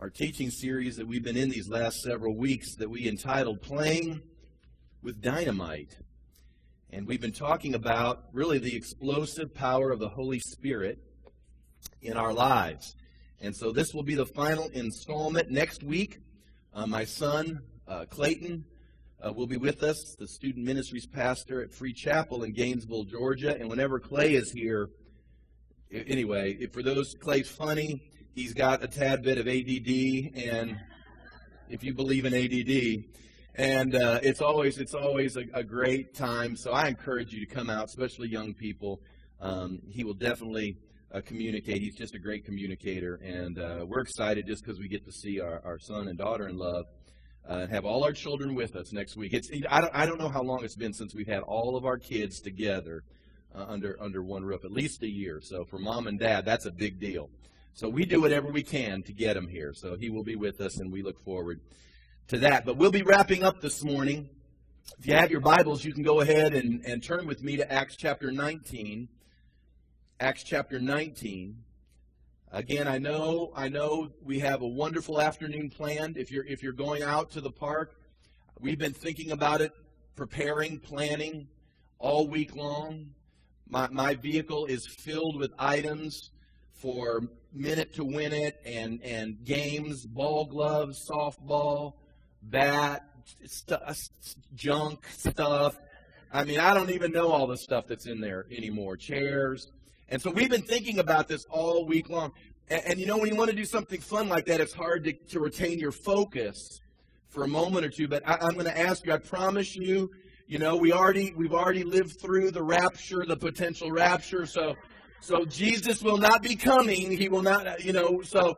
our teaching series that we've been in these last several weeks that we entitled Playing with Dynamite. And we've been talking about really the explosive power of the Holy Spirit in our lives. And so this will be the final installment. Next week, my son, Clayton, will be with us, the student ministries pastor at Free Chapel in Gainesville, Georgia. And whenever Clay is here, anyway, Clay's funny. He's got a tad bit of ADD, and if you believe in ADD, and it's always a great time. So I encourage you to come out, especially young people. He will definitely communicate. He's just a great communicator, and we're excited just because we get to see our son and daughter-in-law and have all our children with us next week. I don't know how long it's been since we've had all of our kids together under one roof, at least a year. So for mom and dad, that's a big deal. So we do whatever we can to get him here. So he will be with us, and we look forward to that. But we'll be wrapping up this morning. If you have your Bibles, you can go ahead and turn with me to Acts chapter 19. Acts chapter 19. Again, I know we have a wonderful afternoon planned. If you're going out to the park, we've been thinking about it, preparing, planning all week long. My vehicle is filled with items for minute to win it and games, ball gloves, softball, bat, junk stuff. I mean, I don't even know all the stuff that's in there anymore, chairs. And so we've been thinking about this all week long. And you know, when you want to do something fun like that, it's hard to retain your focus for a moment or two. But I'm going to ask you, I promise you, you know, we've already lived through the rapture, the potential rapture, so Jesus will not be coming. He will not, you know, so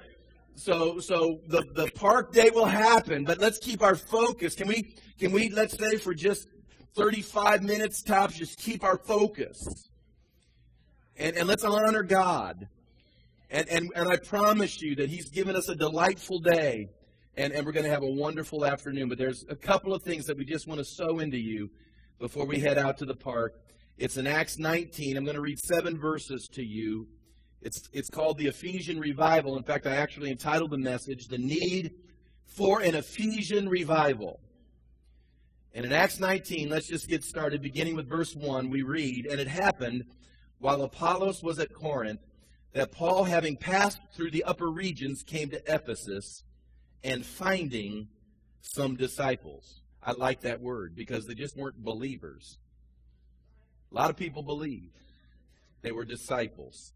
the park day will happen, but let's keep our focus. Can we, let's say for just 35 minutes tops, just keep our focus. And let's honor God. And I promise you that He's given us a delightful day, and we're going to have a wonderful afternoon. But there's a couple of things that we just want to sow into you before we head out to the park. It's in Acts 19. I'm going to read 7 verses to you. It's called the Ephesian Revival. In fact, I actually entitled the message, The Need for an Ephesian Revival. And in Acts 19, let's just get started. Beginning with verse 1, we read, "And it happened while Apollos was at Corinth that Paul, having passed through the upper regions, came to Ephesus and finding some disciples." I like that word because they just weren't believers. A lot of people believe. They were disciples.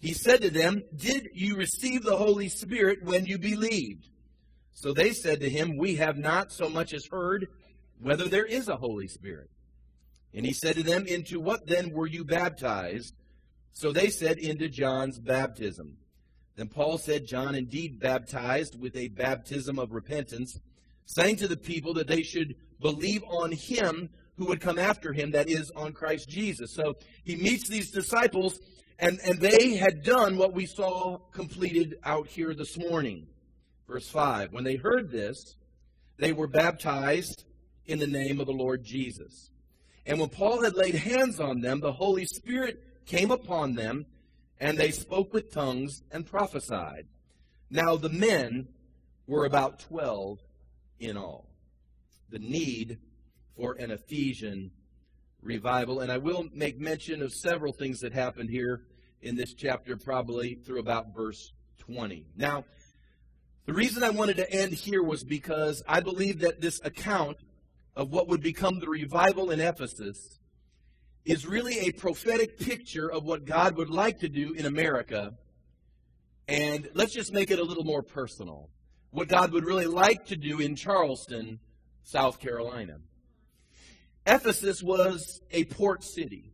He said to them, "Did you receive the Holy Spirit when you believed?" So they said to him, "We have not so much as heard whether there is a Holy Spirit." And he said to them, "Into what then were you baptized?" So they said, "Into John's baptism." Then Paul said, "John indeed baptized with a baptism of repentance, saying to the people that they should believe on him who would come after him, that is, on Christ Jesus." So he meets these disciples, and they had done what we saw completed out here this morning. Verse 5, "When they heard this, they were baptized in the name of the Lord Jesus. And when Paul had laid hands on them, the Holy Spirit came upon them, and they spoke with tongues and prophesied. Now the men were about 12 in all." The need for an Ephesian revival. And I will make mention of several things that happened here in this chapter, probably through about verse 20. Now, the reason I wanted to end here was because I believe that this account of what would become the revival in Ephesus is really a prophetic picture of what God would like to do in America. And let's just make it a little more personal. What God would really like to do in Charleston, South Carolina. Ephesus was a port city.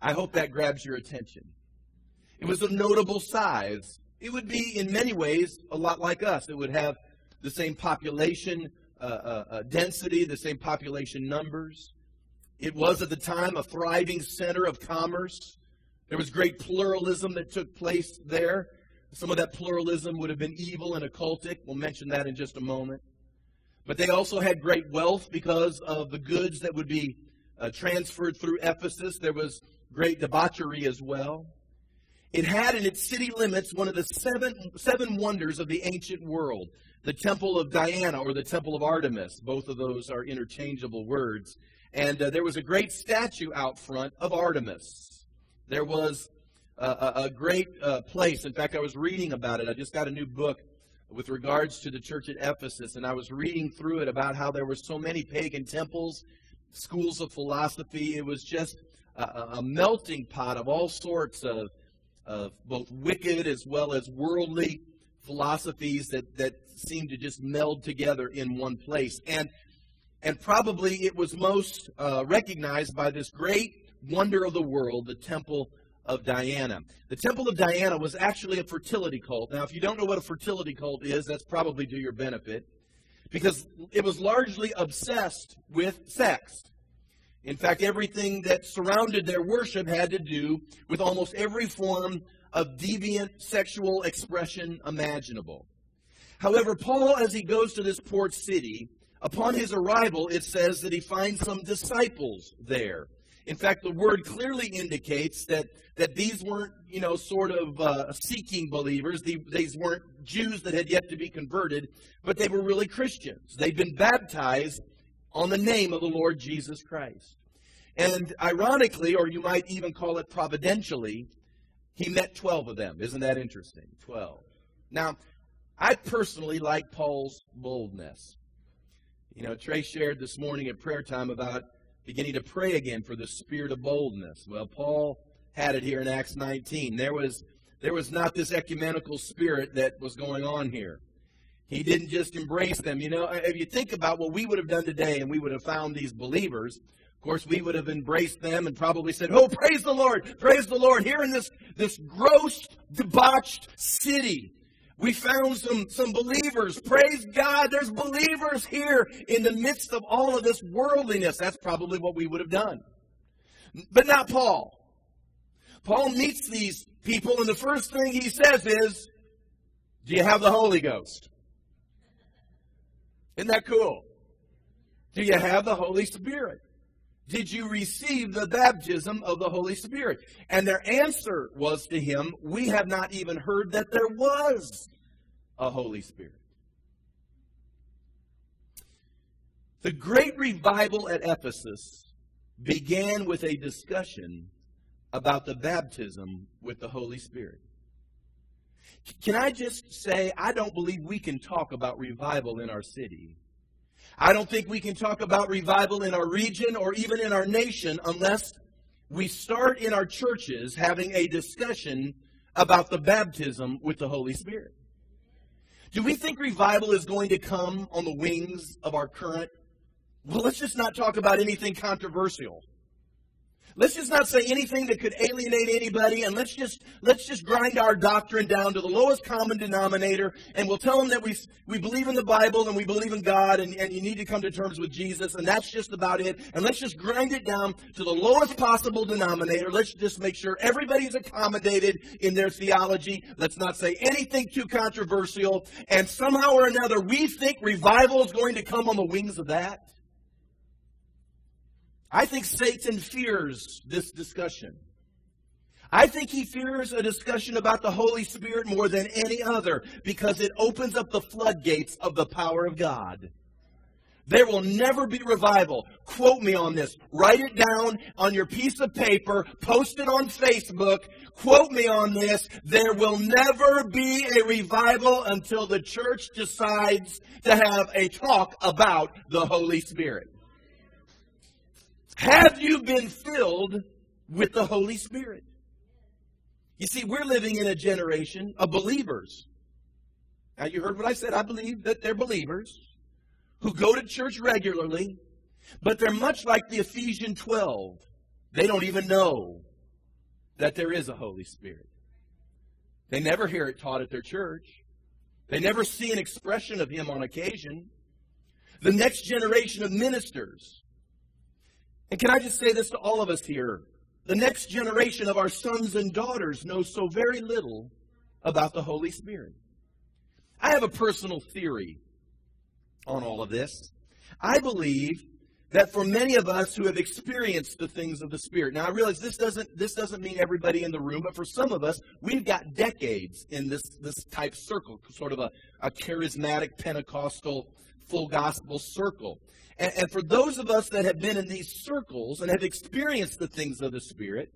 I hope that grabs your attention. It was of notable size. It would be, in many ways, a lot like us. It would have the same population density, the same population numbers. It was, at the time, a thriving center of commerce. There was great pluralism that took place there. Some of that pluralism would have been evil and occultic. We'll mention that in just a moment. But they also had great wealth because of the goods that would be transferred through Ephesus. There was great debauchery as well. It had in its city limits one of the seven wonders of the ancient world, the Temple of Diana or the Temple of Artemis. Both of those are interchangeable words. And there was a great statue out front of Artemis. There was a great place. In fact, I was reading about it. I just got a new book with regards to the church at Ephesus, and I was reading through it about how there were so many pagan temples, schools of philosophy. It was just a melting pot of all sorts of both wicked as well as worldly philosophies that seemed to just meld together in one place. And probably it was most recognized by this great wonder of the world, the Temple of Diana. The Temple of Diana was actually a fertility cult. Now, if you don't know what a fertility cult is, that's probably to your benefit, because it was largely obsessed with sex. In fact, everything that surrounded their worship had to do with almost every form of deviant sexual expression imaginable. However, Paul, as he goes to this port city, upon his arrival, it says that he finds some disciples there. In fact, the word clearly indicates that these weren't, sort of seeking believers. These weren't Jews that had yet to be converted, but they were really Christians. They'd been baptized on the name of the Lord Jesus Christ. And ironically, or you might even call it providentially, he met 12 of them. Isn't that interesting? 12. Now, I personally like Paul's boldness. Trey shared this morning at prayer time about beginning to pray again for the spirit of boldness. Well, Paul had it here in Acts 19. There was not this ecumenical spirit that was going on here. He didn't just embrace them. If you think about what we would have done today and we would have found these believers, of course, we would have embraced them and probably said, "Oh, praise the Lord, here in this gross, debauched city. We found some believers. Praise God, there's believers here in the midst of all of this worldliness." That's probably what we would have done. But not Paul. Paul meets these people, and the first thing he says is, "Do you have the Holy Ghost?" Isn't that cool? Do you have the Holy Spirit? Did you receive the baptism of the Holy Spirit? And their answer was to him, "We have not even heard that there was a Holy Spirit." The great revival at Ephesus began with a discussion about the baptism with the Holy Spirit. Can I just say, I don't believe we can talk about revival in our city. I don't think we can talk about revival in our region or even in our nation unless we start in our churches having a discussion about the baptism with the Holy Spirit. Do we think revival is going to come on the wings of our current? Well, let's just not talk about anything controversial. Let's just not say anything that could alienate anybody, and let's just grind our doctrine down to the lowest common denominator, and we'll tell them that we believe in the Bible and we believe in God, and you need to come to terms with Jesus, and that's just about it. And let's just grind it down to the lowest possible denominator. Let's just make sure everybody's accommodated in their theology. Let's not say anything too controversial, and somehow or another we think revival is going to come on the wings of that. I think Satan fears this discussion. I think he fears a discussion about the Holy Spirit more than any other, because it opens up the floodgates of the power of God. There will never be revival. Quote me on this. Write it down on your piece of paper. Post it on Facebook. Quote me on this. There will never be a revival until the church decides to have a talk about the Holy Spirit. Have you been filled with the Holy Spirit? You see, we're living in a generation of believers. Now, you heard what I said. I believe that they're believers who go to church regularly, but they're much like the Ephesians 12. They don't even know that there is a Holy Spirit. They never hear it taught at their church. They never see an expression of Him on occasion. The next generation of ministers. And can I just say this to all of us here? The next generation of our sons and daughters knows so very little about the Holy Spirit. I have a personal theory on all of this. I believe that for many of us who have experienced the things of the Spirit. Now, I realize this doesn't mean everybody in the room, but for some of us, we've got decades in this type circle, sort of a charismatic, Pentecostal, full gospel circle. And for those of us that have been in these circles and have experienced the things of the Spirit,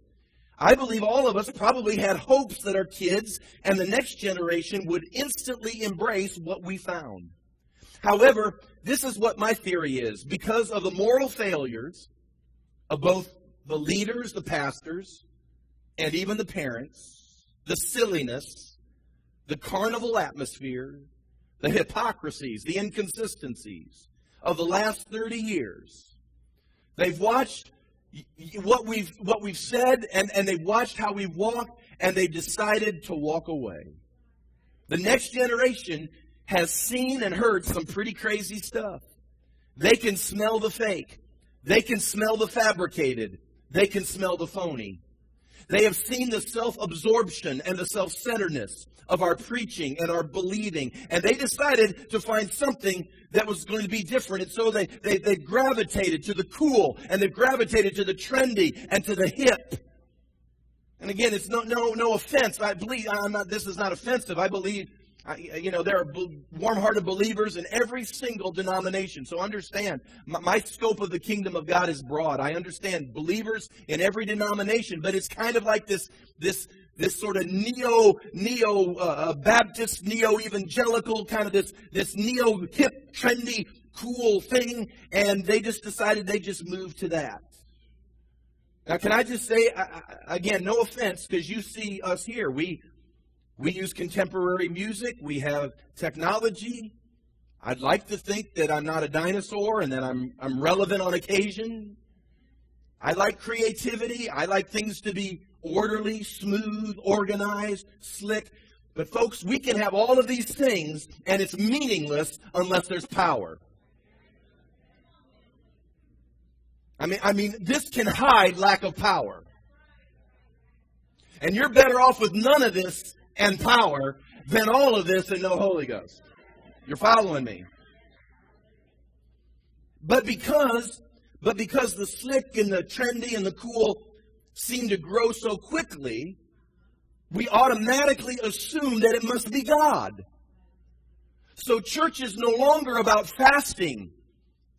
I believe all of us probably had hopes that our kids and the next generation would instantly embrace what we found. However, this is what my theory is. Because of the moral failures of both the leaders, the pastors, and even the parents, the silliness, the carnival atmosphere, the hypocrisies, the inconsistencies of the last 30 years, they've watched what we've said, and they've watched how we walked, and they've decided to walk away. The next generation has seen and heard some pretty crazy stuff. They can smell the fake. They can smell the fabricated. They can smell the phony. They have seen the self-absorption and the self-centeredness of our preaching and our believing. And they decided to find something that was going to be different. And so they gravitated to the cool, and they gravitated to the trendy and to the hip. And again, it's no offense. I believe this is not offensive. I believe there are warm-hearted believers in every single denomination. So understand, my scope of the kingdom of God is broad. I understand believers in every denomination, but it's kind of like this sort of neo-Baptist, neo-evangelical kind of this neo-hip, trendy, cool thing, and they just decided they just moved to that. Now, can I just say again, no offense, because you see us here, we use contemporary music. We have technology. I'd like to think that I'm not a dinosaur and that I'm relevant on occasion. I like creativity. I like things to be orderly, smooth, organized, slick. But folks, we can have all of these things, and it's meaningless unless there's power. I mean, this can hide lack of power. And you're better off with none of this and power than all of this and no Holy Ghost. You're following me. But because the slick and the trendy and the cool seem to grow so quickly, we automatically assume that it must be God. So church is no longer about fasting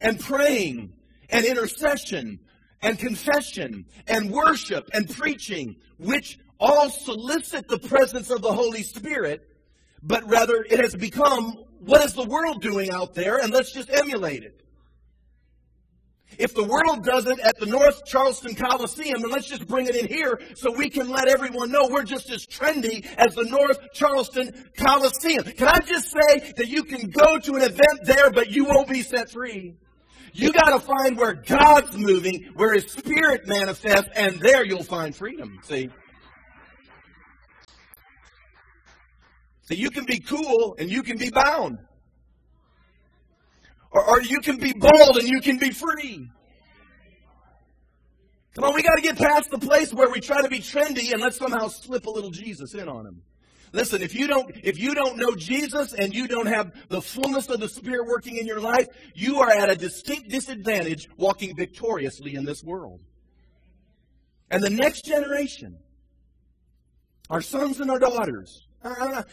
and praying and intercession and confession and worship and preaching, which all solicit the presence of the Holy Spirit, but rather it has become, what is the world doing out there? And let's just emulate it. If the world does it at the North Charleston Coliseum, then let's just bring it in here so we can let everyone know we're just as trendy as the North Charleston Coliseum. Can I just say that you can go to an event there, but you won't be set free? You got to find where God's moving, where His Spirit manifests, and there you'll find freedom, see? So you can be cool and you can be bound. Or you can be bold and you can be free. Come on, we got to get past the place where we try to be trendy and let's somehow slip a little Jesus in on him. Listen, if you don't know Jesus and you don't have the fullness of the Spirit working in your life, you are at a distinct disadvantage walking victoriously in this world. And the next generation, our sons and our daughters, I'm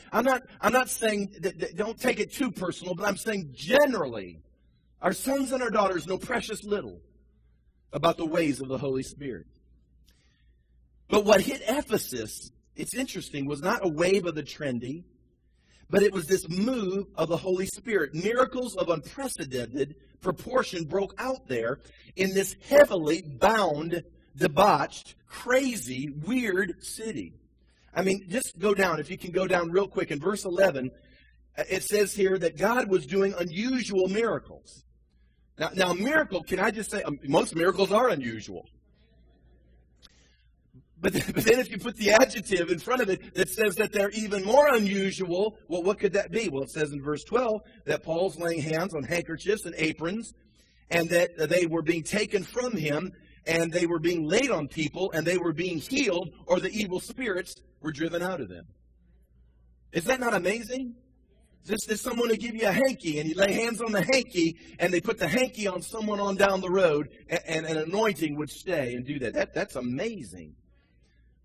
not saying that, don't take it too personal, but I'm saying generally, our sons and our daughters know precious little about the ways of the Holy Spirit. But what hit Ephesus, it's interesting, was not a wave of the trendy, but it was this move of the Holy Spirit. Miracles of unprecedented proportion broke out there in this heavily bound, debauched, crazy, weird city. I mean, just go down, if you can go down real quick. In verse 11, it says here that God was doing unusual miracles. Now miracle, can I just say, most miracles are unusual. But then if you put the adjective in front of it that says that they're even more unusual, well, what could that be? Well, it says in verse 12 that Paul's laying hands on handkerchiefs and aprons, and that they were being taken from him, and they were being laid on people, and they were being healed, or the evil spirits were driven out of them. Is that not amazing? just as someone to give you a hanky, and you lay hands on the hanky, and they put the hanky on someone on down the road, and an anointing would stay and do that. That's amazing.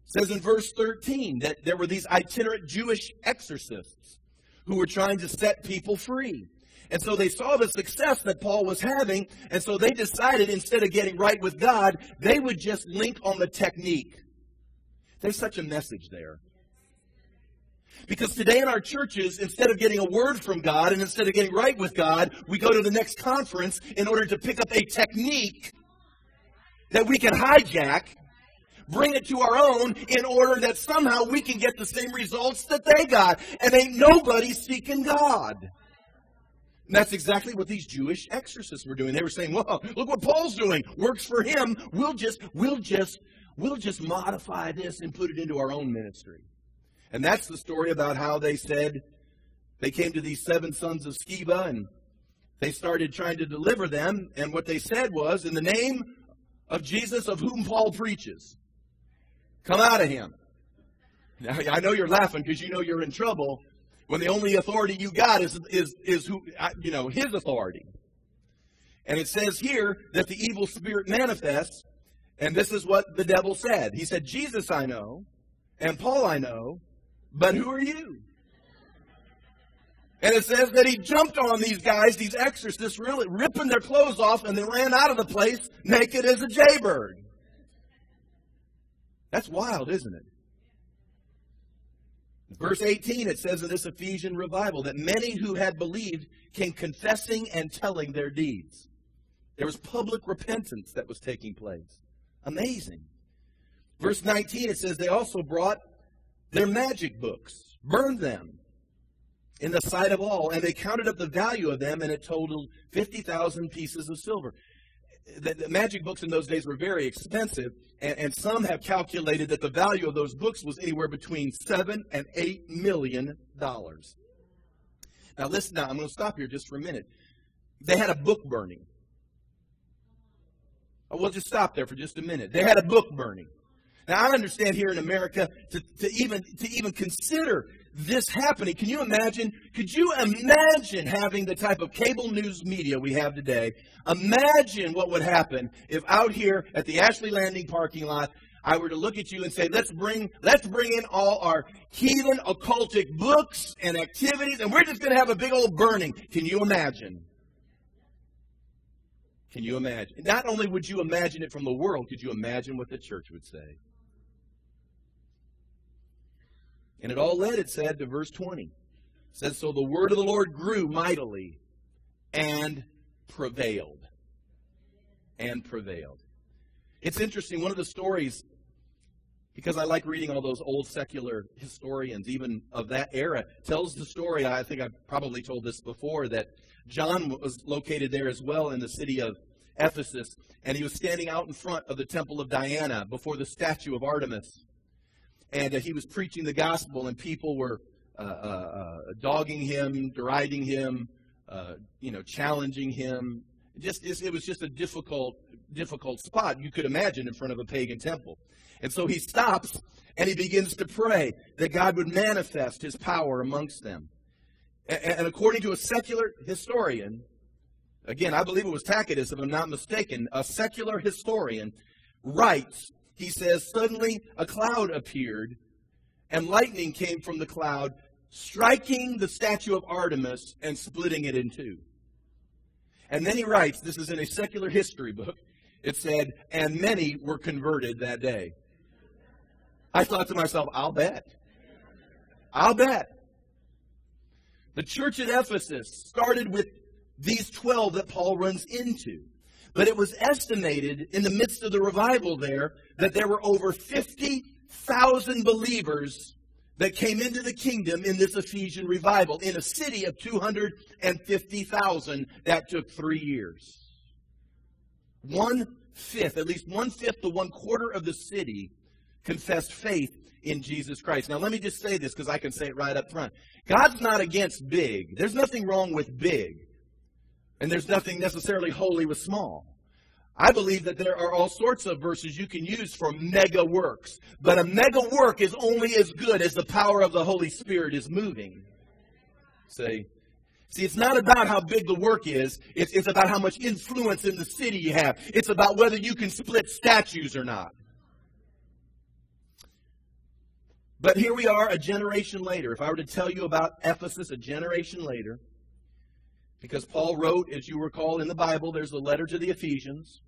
It says in verse 13 that there were these itinerant Jewish exorcists who were trying to set people free. And so they saw the success that Paul was having, and so they decided instead of getting right with God, they would just link on the technique. There's such a message there. Because today in our churches, instead of getting a word from God and instead of getting right with God, we go to the next conference in order to pick up a technique that we can hijack, bring it to our own in order that somehow we can get the same results that they got. And ain't nobody seeking God. And that's exactly what these Jewish exorcists were doing. They were saying, well, look what Paul's doing. Works for him. We'll just modify this and put it into our own ministry. And that's the story about how they said they came to these 7 sons of Sceva and they started trying to deliver them. And what they said was, in the name of Jesus of whom Paul preaches, come out of him. Now, I know you're laughing because you know you're in trouble when the only authority you got is who, you know, his authority. And it says here that the evil spirit manifests. And this is what the devil said. He said, Jesus I know and Paul I know, but who are you? And it says that he jumped on these guys, these exorcists, really ripping their clothes off, and they ran out of the place naked as a jaybird. That's wild, isn't it? In verse 18, it says in this Ephesian revival that many who had believed came confessing and telling their deeds. There was public repentance that was taking place. Amazing. Verse 19, it says they also brought their magic books, burned them in the sight of all, and they counted up the value of them, and it totaled 50,000 pieces of silver. The magic books in those days were very expensive, and some have calculated that the value of those books was anywhere between $7 and $8 million. Now listen, I'm going to stop here just for a minute. They had a book burning. We'll just stop there for just a minute. They had a book burning. Now, I understand here in America to even consider this happening. Can you imagine? Could you imagine having the type of cable news media we have today? Imagine what would happen if out here at the Ashley Landing parking lot, I were to look at you and say, let's bring in all our heathen occultic books and activities, and we're just going to have a big old burning. Can you imagine? Can you imagine? Not only would you imagine it from the world, could you imagine what the church would say? And it all led, it said, to verse 20. It says, so the word of the Lord grew mightily and prevailed. And prevailed. It's interesting, one of the stories, because I like reading all those old secular historians, even of that era, tells the story, I think I've probably told this before, that John was located there as well in the city of Ephesus, and he was standing out in front of the Temple of Diana before the statue of Artemis. And he was preaching the gospel, and people were dogging him, deriding him, challenging him. It was just a difficult spot, you could imagine, in front of a pagan temple. And so he stops, and he begins to pray that God would manifest his power amongst them. And according to a secular historian, again, I believe it was Tacitus, if I'm not mistaken, a secular historian writes, he says, suddenly a cloud appeared and lightning came from the cloud, striking the statue of Artemis and splitting it in two. And then he writes, this is in a secular history book, it said, and many were converted that day. I thought to myself, I'll bet. The church at Ephesus started with these 12 that Paul runs into. But it was estimated in the midst of the revival there that there were over 50,000 believers that came into the kingdom in this Ephesian revival. In a city of 250,000, that took 3 years. 1/5, at least 1/5 to 1/4 of the city confessed faith in Jesus Christ. Now, let me just say this because I can say it right up front. God's not against big. There's nothing wrong with big. And there's nothing necessarily holy with small. I believe that there are all sorts of verses you can use for mega works. But a mega work is only as good as the power of the Holy Spirit is moving. See? See, it's not about how big the work is. It's about how much influence in the city you have. It's about whether you can split statues or not. But here we are a generation later. If I were to tell you about Ephesus a generation later, because Paul wrote, as you recall in the Bible, there's a letter to the Ephesians,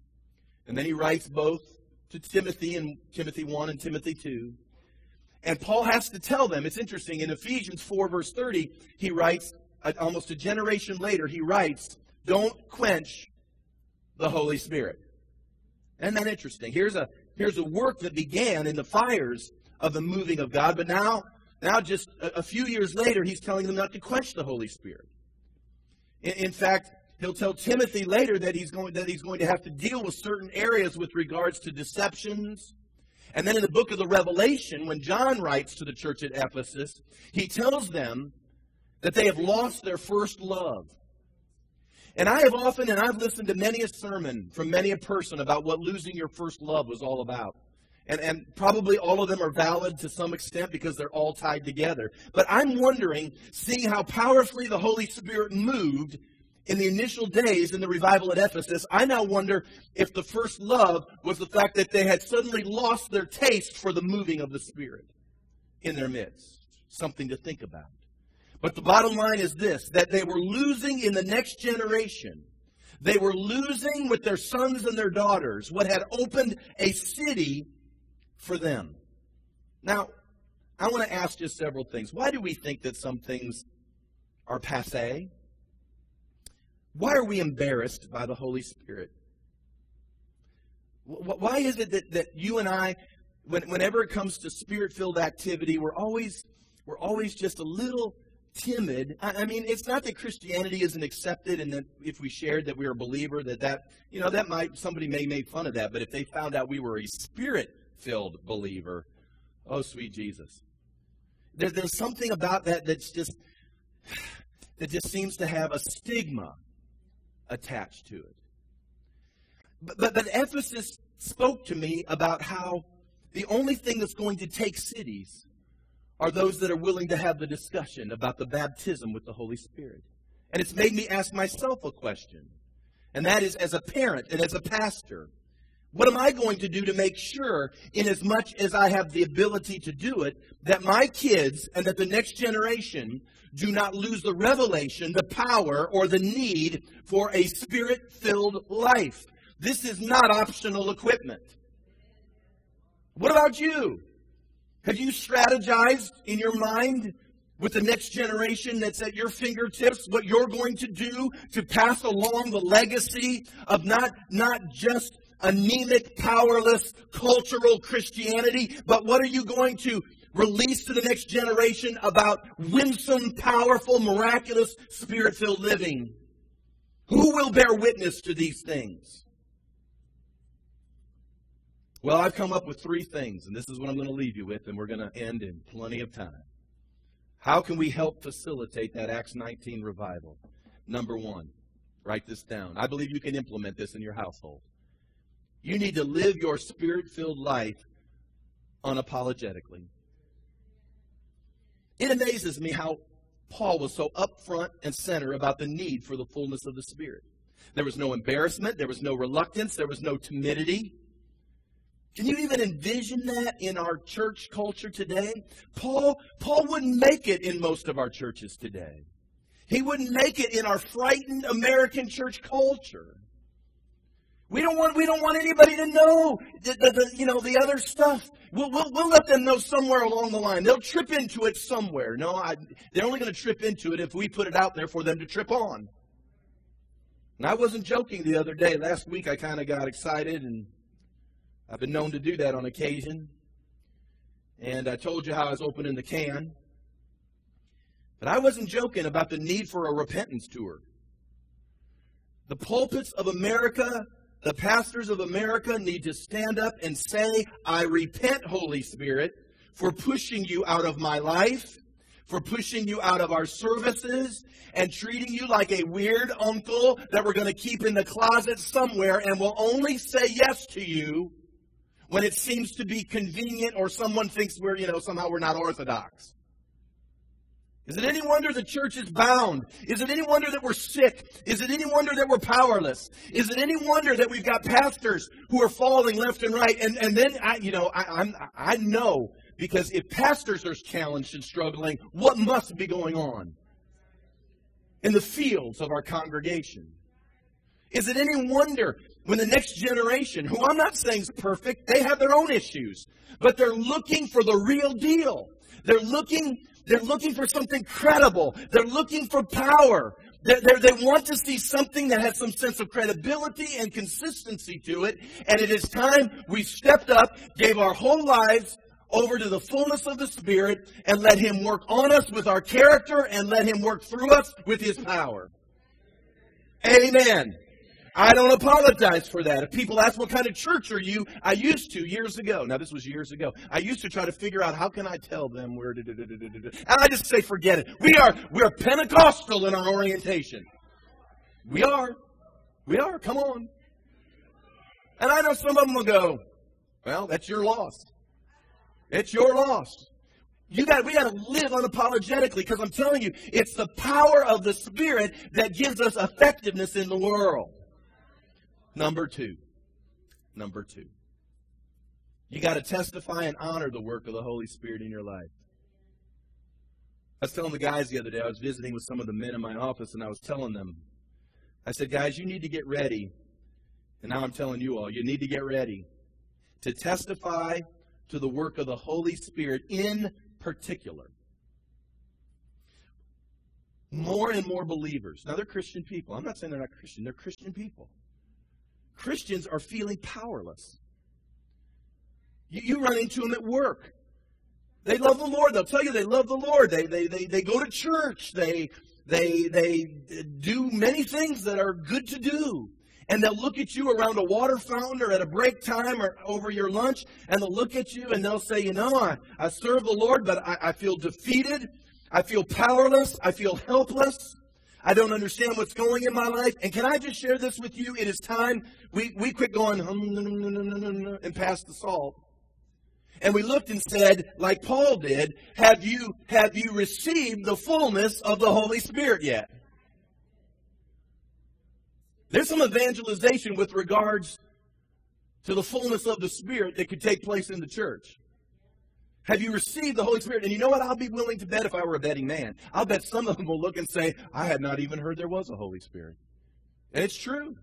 and then he writes both to Timothy in Timothy 1 and Timothy 2. And Paul has to tell them, it's interesting, in Ephesians 4 verse 30, he writes, almost a generation later, he writes, don't quench the Holy Spirit. Isn't that interesting? Here's a work that began in the fires of the moving of God, but now just a few years later, he's telling them not to quench the Holy Spirit. In fact, he'll tell Timothy later that he's going to have to deal with certain areas with regards to deceptions. And then in the book of the Revelation, when John writes to the church at Ephesus, he tells them that they have lost their first love. And I've listened to many a sermon from many a person about what losing your first love was all about. And probably all of them are valid to some extent because they're all tied together. But I'm wondering, seeing how powerfully the Holy Spirit moved in the initial days in the revival at Ephesus, I now wonder if the first love was the fact that they had suddenly lost their taste for the moving of the Spirit in their midst. Something to think about. But the bottom line is this, that they were losing in the next generation. They were losing with their sons and their daughters what had opened a city for them. Now, I want to ask just several things. Why do we think that some things are passé? Why are we embarrassed by the Holy Spirit? Why is it that you and I, whenever it comes to Spirit-filled activity, we're always just a little timid? I mean, it's not that Christianity isn't accepted, and that if we shared that we were a believer, somebody may make fun of that. But if they found out we were a Spirit-filled believer, oh sweet Jesus, there's something about that that just seems to have a stigma attached to it. But Ephesus spoke to me about how the only thing that's going to take cities are those that are willing to have the discussion about the baptism with the Holy Spirit. And it's made me ask myself a question, and that is, as a parent and as a pastor, what am I going to do to make sure, in as much as I have the ability to do it, that my kids and that the next generation do not lose the revelation, the power, or the need for a Spirit-filled life? This is not optional equipment. What about you? Have you strategized in your mind with the next generation that's at your fingertips what you're going to do to pass along the legacy of not just anemic, powerless, cultural Christianity, but what are you going to release to the next generation about winsome, powerful, miraculous, Spirit-filled living? Who will bear witness to these things? Well, I've come up with three things, and this is what I'm going to leave you with, and we're going to end in plenty of time. How can we help facilitate that Acts 19 revival? Number one, write this down. I believe you can implement this in your household. You need to live your Spirit-filled life unapologetically. It amazes me how Paul was so upfront and center about the need for the fullness of the Spirit. There was no embarrassment. There was no reluctance. There was no timidity. Can you even envision that in our church culture today? Paul wouldn't make it in most of our churches today. He wouldn't make it in our frightened American church culture. We don't want anybody to know the other stuff. We'll let them know somewhere along the line. They'll trip into it somewhere. No, they're only going to trip into it if we put it out there for them to trip on. And I wasn't joking the other day. Last week I kind of got excited, and I've been known to do that on occasion. And I told you how I was opening the can. But I wasn't joking about the need for a repentance tour. The pulpits of America, the pastors of America need to stand up and say, I repent, Holy Spirit, for pushing you out of my life, for pushing you out of our services, and treating you like a weird uncle that we're going to keep in the closet somewhere and will only say yes to you when it seems to be convenient or someone thinks we're, somehow we're not orthodox. Is it any wonder the church is bound? Is it any wonder that we're sick? Is it any wonder that we're powerless? Is it any wonder that we've got pastors who are falling left and right? And then, I know, because if pastors are challenged and struggling, what must be going on in the fields of our congregation? Is it any wonder when the next generation, who I'm not saying is perfect, they have their own issues, but they're looking for the real deal. They're looking for something credible. They're looking for power. They want to see something that has some sense of credibility and consistency to it. And it is time we stepped up, gave our whole lives over to the fullness of the Spirit, and let Him work on us with our character, and let Him work through us with His power. Amen. I don't apologize for that. If people ask, what kind of church are you? I used to, years ago. Now, this was years ago. I used to try to figure out, how can I tell them where to do. And I just say, forget it. We're Pentecostal in our orientation. We are. Come on. And I know some of them will go, well, that's your loss. It's your loss. We got to live unapologetically, because I'm telling you, it's the power of the Spirit that gives us effectiveness in the world. Number two. You got to testify and honor the work of the Holy Spirit in your life. I was telling the guys the other day, I was visiting with some of the men in my office, and I was telling them, I said, guys, you need to get ready. And now I'm telling you all, you need to get ready to testify to the work of the Holy Spirit in particular. More and more believers. Now, they're Christian people. I'm not saying they're not Christian. They're Christian people. Christians are feeling powerless. You run into them at work. They love the Lord. They'll tell you they love the Lord. They go to church. They do many things that are good to do. And they'll look at you around a water fountain or at a break time or over your lunch, and they'll look at you and they'll say, you know, I serve the Lord, but I feel defeated. I feel powerless. I feel helpless. I don't understand what's going in my life. And can I just share this with you? It is time we quit going and pass the salt. And we looked and said, like Paul did, have you received the fullness of the Holy Spirit yet? There's some evangelization with regards to the fullness of the Spirit that could take place in the church. Have you received the Holy Spirit? And you know what? I'll be willing to bet, if I were a betting man, I'll bet some of them will look and say, I had not even heard there was a Holy Spirit. And it's true.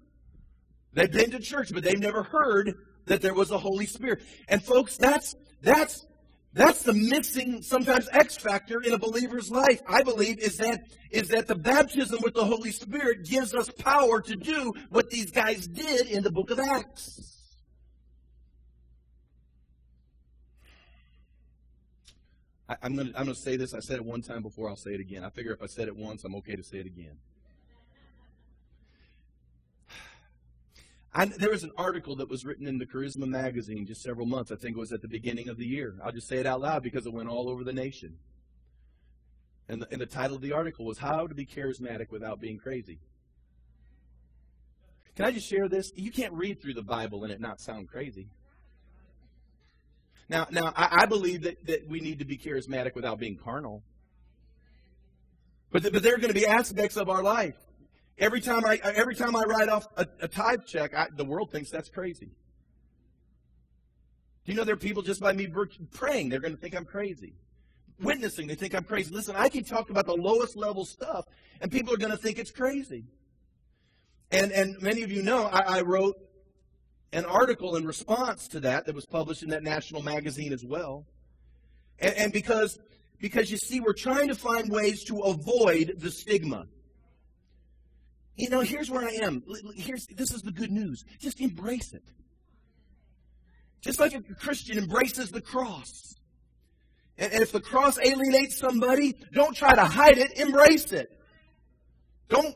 They've been to church, but they've never heard that there was a Holy Spirit. And folks, that's the missing, sometimes, X factor in a believer's life, I believe, is that the baptism with the Holy Spirit gives us power to do what these guys did in the book of Acts. I'm going to say this. I said it one time before. I'll say it again. I figure if I said it once, I'm okay to say it again. There was an article that was written in the Charisma magazine just several months. I think it was at the beginning of the year. I'll just say it out loud because it went all over the nation. And the title of the article was How to Be Charismatic Without Being Crazy. Can I just share this? You can't read through the Bible and it not sound crazy. Now, I believe that we need to be charismatic without being carnal. But there are going to be aspects of our life. Every time I write off a tithe check, the world thinks that's crazy. Do you know there are people, just by me praying, they're going to think I'm crazy. Witnessing, they think I'm crazy. Listen, I can talk about the lowest level stuff, and people are going to think it's crazy. And many of you know, I wrote an article in response to that was published in that national magazine as well. And because you see, we're trying to find ways to avoid the stigma. You know, here's where I am. This is the good news. Just embrace it. Just like a Christian embraces the cross. And if the cross alienates somebody, don't try to hide it. Embrace it. Don't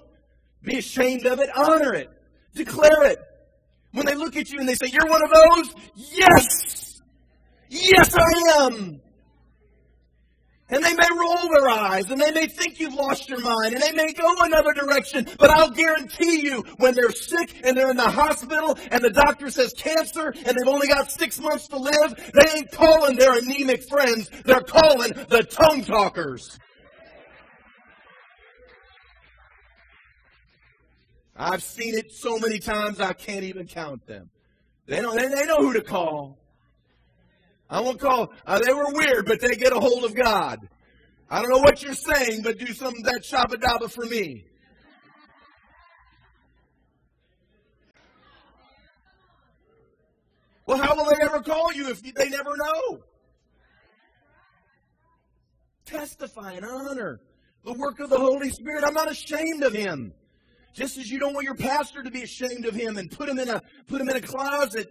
be ashamed of it. Honor it. Declare it. When they look at you and they say, you're one of those? Yes! Yes, I am! And they may roll their eyes, and they may think you've lost your mind, and they may go another direction, but I'll guarantee you, when they're sick, and they're in the hospital, and the doctor says cancer, and they've only got 6 months to live, they ain't calling their anemic friends, they're calling the tongue talkers. I've seen it so many times I can't even count them. They know who to call. I won't call. They were weird, but they get a hold of God. I don't know what you're saying, but do something that shabba-dabba for me. Well, how will they ever call you if they never know? Testify and honor the work of the Holy Spirit. I'm not ashamed of Him. Just as you don't want your pastor to be ashamed of him and put him in a closet,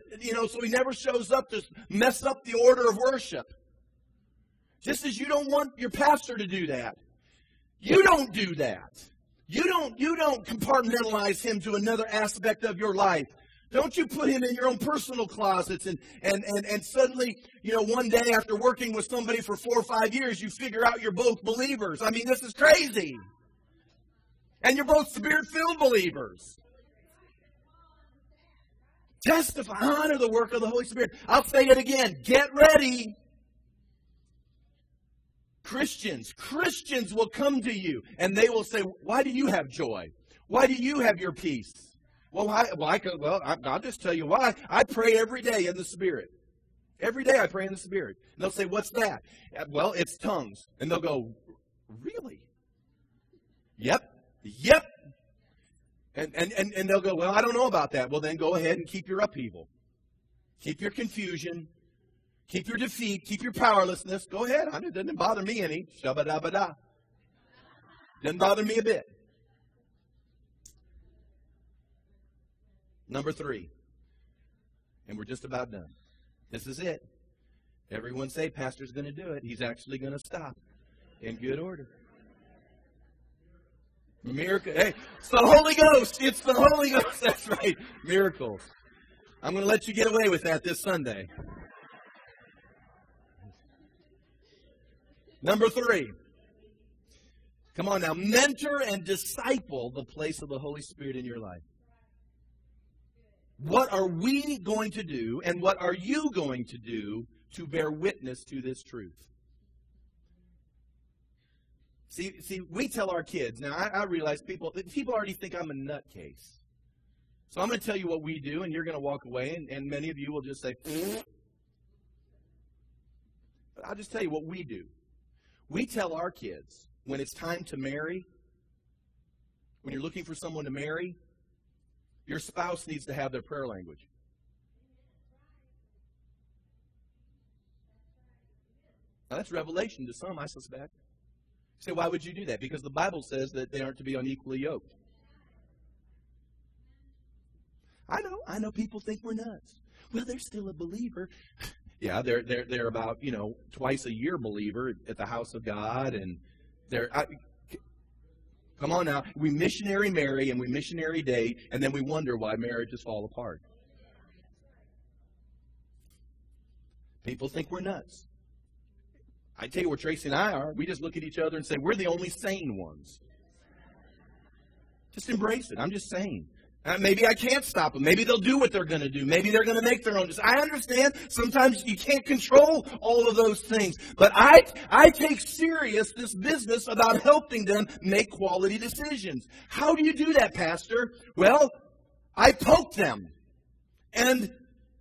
so he never shows up to mess up the order of worship. Just as you don't want your pastor to do that, you don't do that. You don't compartmentalize him to another aspect of your life. Don't you put him in your own personal closets and suddenly, one day after working with somebody for 4 or 5 years, you figure out you're both believers. I mean, this is crazy. And you're both Spirit-filled believers. Testify, honor the work of the Holy Spirit. I'll say it again. Get ready. Christians will come to you and they will say, why do you have joy? Why do you have your peace? I'll just tell you why. I pray every day in the Spirit. Every day I pray in the Spirit. And they'll say, what's that? Well, it's tongues. And they'll go, really? Yep. And they'll go, well, I don't know about that. Well, then go ahead and keep your upheaval. Keep your confusion. Keep your defeat. Keep your powerlessness. Go ahead. It doesn't bother me any. Shabba-dabba-da. Doesn't bother me a bit. Number 3. And we're just about done. This is it. Everyone say, pastor's going to do it. He's actually going to stop in good order. Miracle. Hey, it's the Holy Ghost. It's the Holy Ghost. That's right. Miracles. I'm going to let you get away with that this Sunday. Number 3. Come on now. Mentor and disciple the place of the Holy Spirit in your life. What are we going to do and what are you going to do to bear witness to this truth? See, we tell our kids, now I realize people already think I'm a nutcase. So I'm going to tell you what we do, and you're going to walk away, and many of you will just say, pfft. But I'll just tell you what we do. We tell our kids, when it's time to marry, when you're looking for someone to marry, your spouse needs to have their prayer language. Now that's revelation to some, I suspect. You say, why would you do that? Because the Bible says that they aren't to be unequally yoked. I know people think we're nuts. Well, they're still a believer. Yeah, they're about, twice a year believer at the house of God, and come on now. We missionary marry and we missionary date, and then we wonder why marriages fall apart. People think we're nuts. I tell you where Tracy and I are. We just look at each other and say, we're the only sane ones. Just embrace it. I'm just saying. Maybe I can't stop them. Maybe they'll do what they're going to do. Maybe they're going to make their own decisions. I understand sometimes you can't control all of those things. But I take serious this business about helping them make quality decisions. How do you do that, Pastor? Well, I poke them. And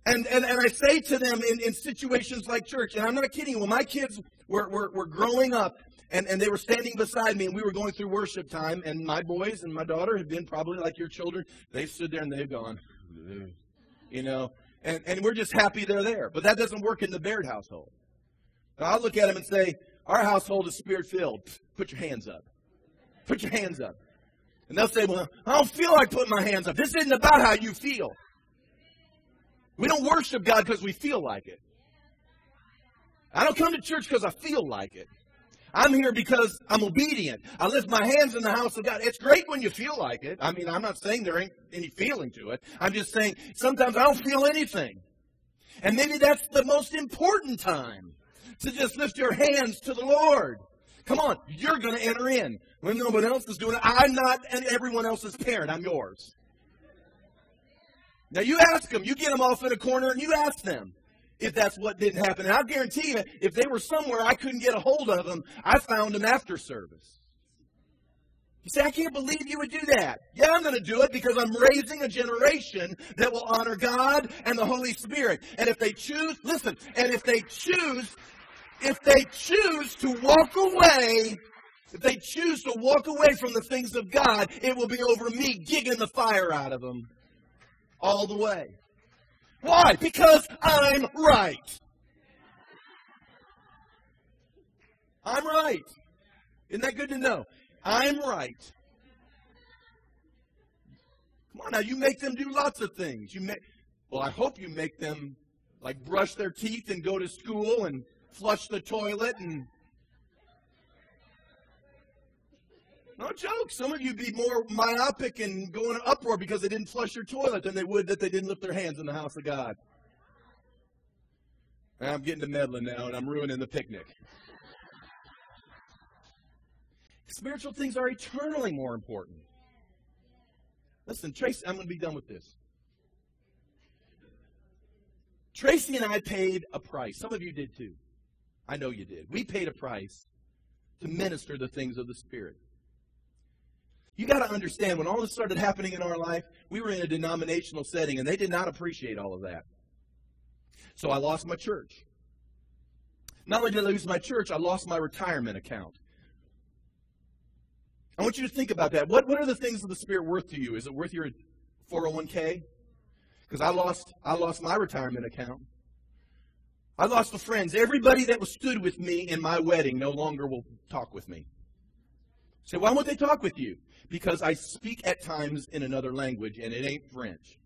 I say to them in situations like church, and I'm not kidding, when my kids were growing up and they were standing beside me and we were going through worship time, and my boys and my daughter had been probably like your children, they stood there and they've gone, and we're just happy they're there. But that doesn't work in the Baird household. Now, I'll look at them and say, our household is Spirit-filled. Put your hands up. Put your hands up. And they'll say, well, I don't feel like putting my hands up. This isn't about how you feel. We don't worship God because we feel like it. I don't come to church because I feel like it. I'm here because I'm obedient. I lift my hands in the house of God. It's great when you feel like it. I mean, I'm not saying there ain't any feeling to it. I'm just saying sometimes I don't feel anything. And maybe that's the most important time to just lift your hands to the Lord. Come on, you're going to enter in. When no one else is doing it, I'm not everyone else's parent. I'm yours. Now, you ask them. You get them off in a corner, and you ask them if that's what didn't happen. And I'll guarantee you, if they were somewhere I couldn't get a hold of them, I found them after service. You say, I can't believe you would do that. Yeah, I'm going to do it because I'm raising a generation that will honor God and the Holy Spirit. And if they choose, listen, and if they choose to walk away, if they choose to walk away from the things of God, it will be over me gigging the fire out of them all the way. Why? Because I'm right. I'm right. Isn't that good to know? I'm right. Come on now, you make them do lots of things. I hope you make them like brush their teeth and go to school and flush the toilet and no joke. Some of you be more myopic and go in an uproar because they didn't flush your toilet than they would that they didn't lift their hands in the house of God. I'm getting to meddling now and I'm ruining the picnic. Spiritual things are eternally more important. Listen, Tracy, I'm going to be done with this. Tracy and I paid a price. Some of you did too. I know you did. We paid a price to minister the things of the Spirit. You got to understand, when all this started happening in our life, we were in a denominational setting, and they did not appreciate all of that. So I lost my church. Not only did I lose my church, I lost my retirement account. I want you to think about that. What are the things of the Spirit worth to you? Is it worth your 401k? Because I lost my retirement account. I lost the friends. Everybody that was stood with me in my wedding no longer will talk with me. Say, why won't they talk with you? Because I speak at times in another language, and it ain't French.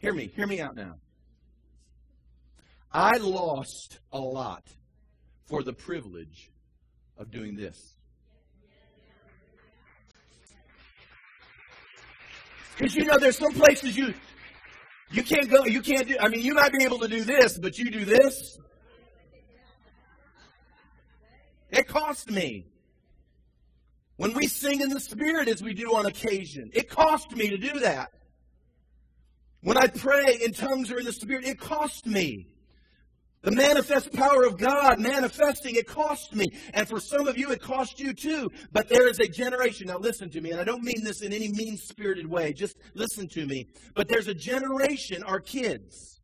Hear me out now. I lost a lot for the privilege of doing this. Because you know there's some places you can't go, you can't do, I mean you might be able to do this, but you do this. It cost me. When we sing in the Spirit as we do on occasion, it cost me to do that. When I pray in tongues or in the Spirit, it cost me. The manifest power of God manifesting, it cost me. And for some of you, it cost you too. But there is a generation, now listen to me, and I don't mean this in any mean-spirited way, just listen to me. But there's a generation, our kids.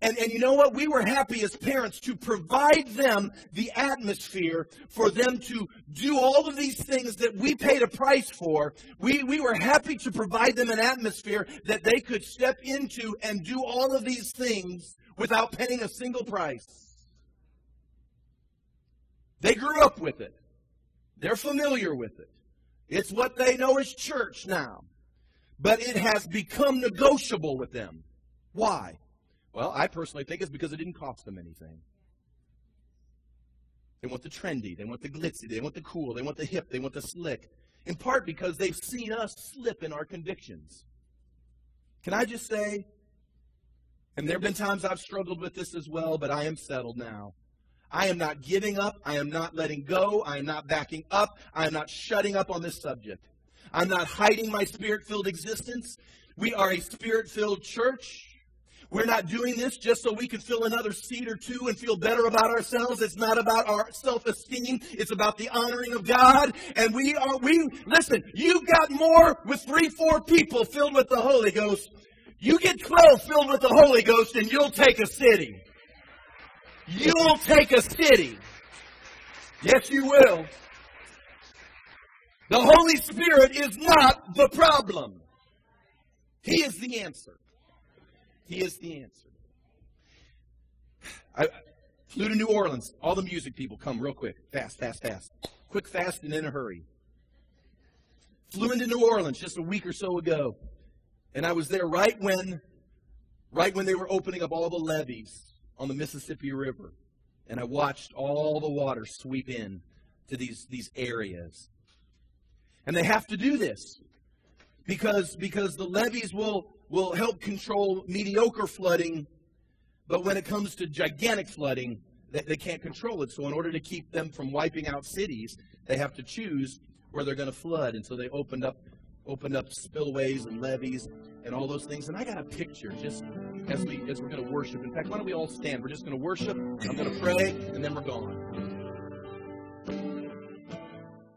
And you know what? We were happy as parents to provide them the atmosphere for them to do all of these things that we paid a price for. We were happy to provide them an atmosphere that they could step into and do all of these things without paying a single price. They grew up with it. They're familiar with it. It's what they know as church now. But it has become negotiable with them. Why? Well, I personally think it's because it didn't cost them anything. They want the trendy. They want the glitzy. They want the cool. They want the hip. They want the slick. In part because they've seen us slip in our convictions. Can I just say, and there have been times I've struggled with this as well, but I am settled now. I am not giving up. I am not letting go. I am not backing up. I am not shutting up on this subject. I'm not hiding my Spirit-filled existence. We are a Spirit-filled church. We're not doing this just so we can fill another seat or two and feel better about ourselves. It's not about our self-esteem. It's about the honoring of God. And listen, you've got more with 3-4 people filled with the Holy Ghost. You get 12 filled with the Holy Ghost and you'll take a city. You'll take a city. Yes, you will. The Holy Spirit is not the problem. He is the answer. He is the answer. I flew to New Orleans. All the music people come real quick. Fast, fast, fast. Quick, fast, and in a hurry. Flew into New Orleans just a week or so ago. And I was there right when they were opening up all the levees on the Mississippi River. And I watched all the water sweep in to these areas. And they have to do this because the levees will help control mediocre flooding. But when it comes to gigantic flooding, they can't control it. So in order to keep them from wiping out cities, they have to choose where they're going to flood. And so they opened up spillways and levees and all those things. And I got a picture just as we're going to worship. In fact, why don't we all stand? We're just going to worship. I'm going to pray, and then we're gone.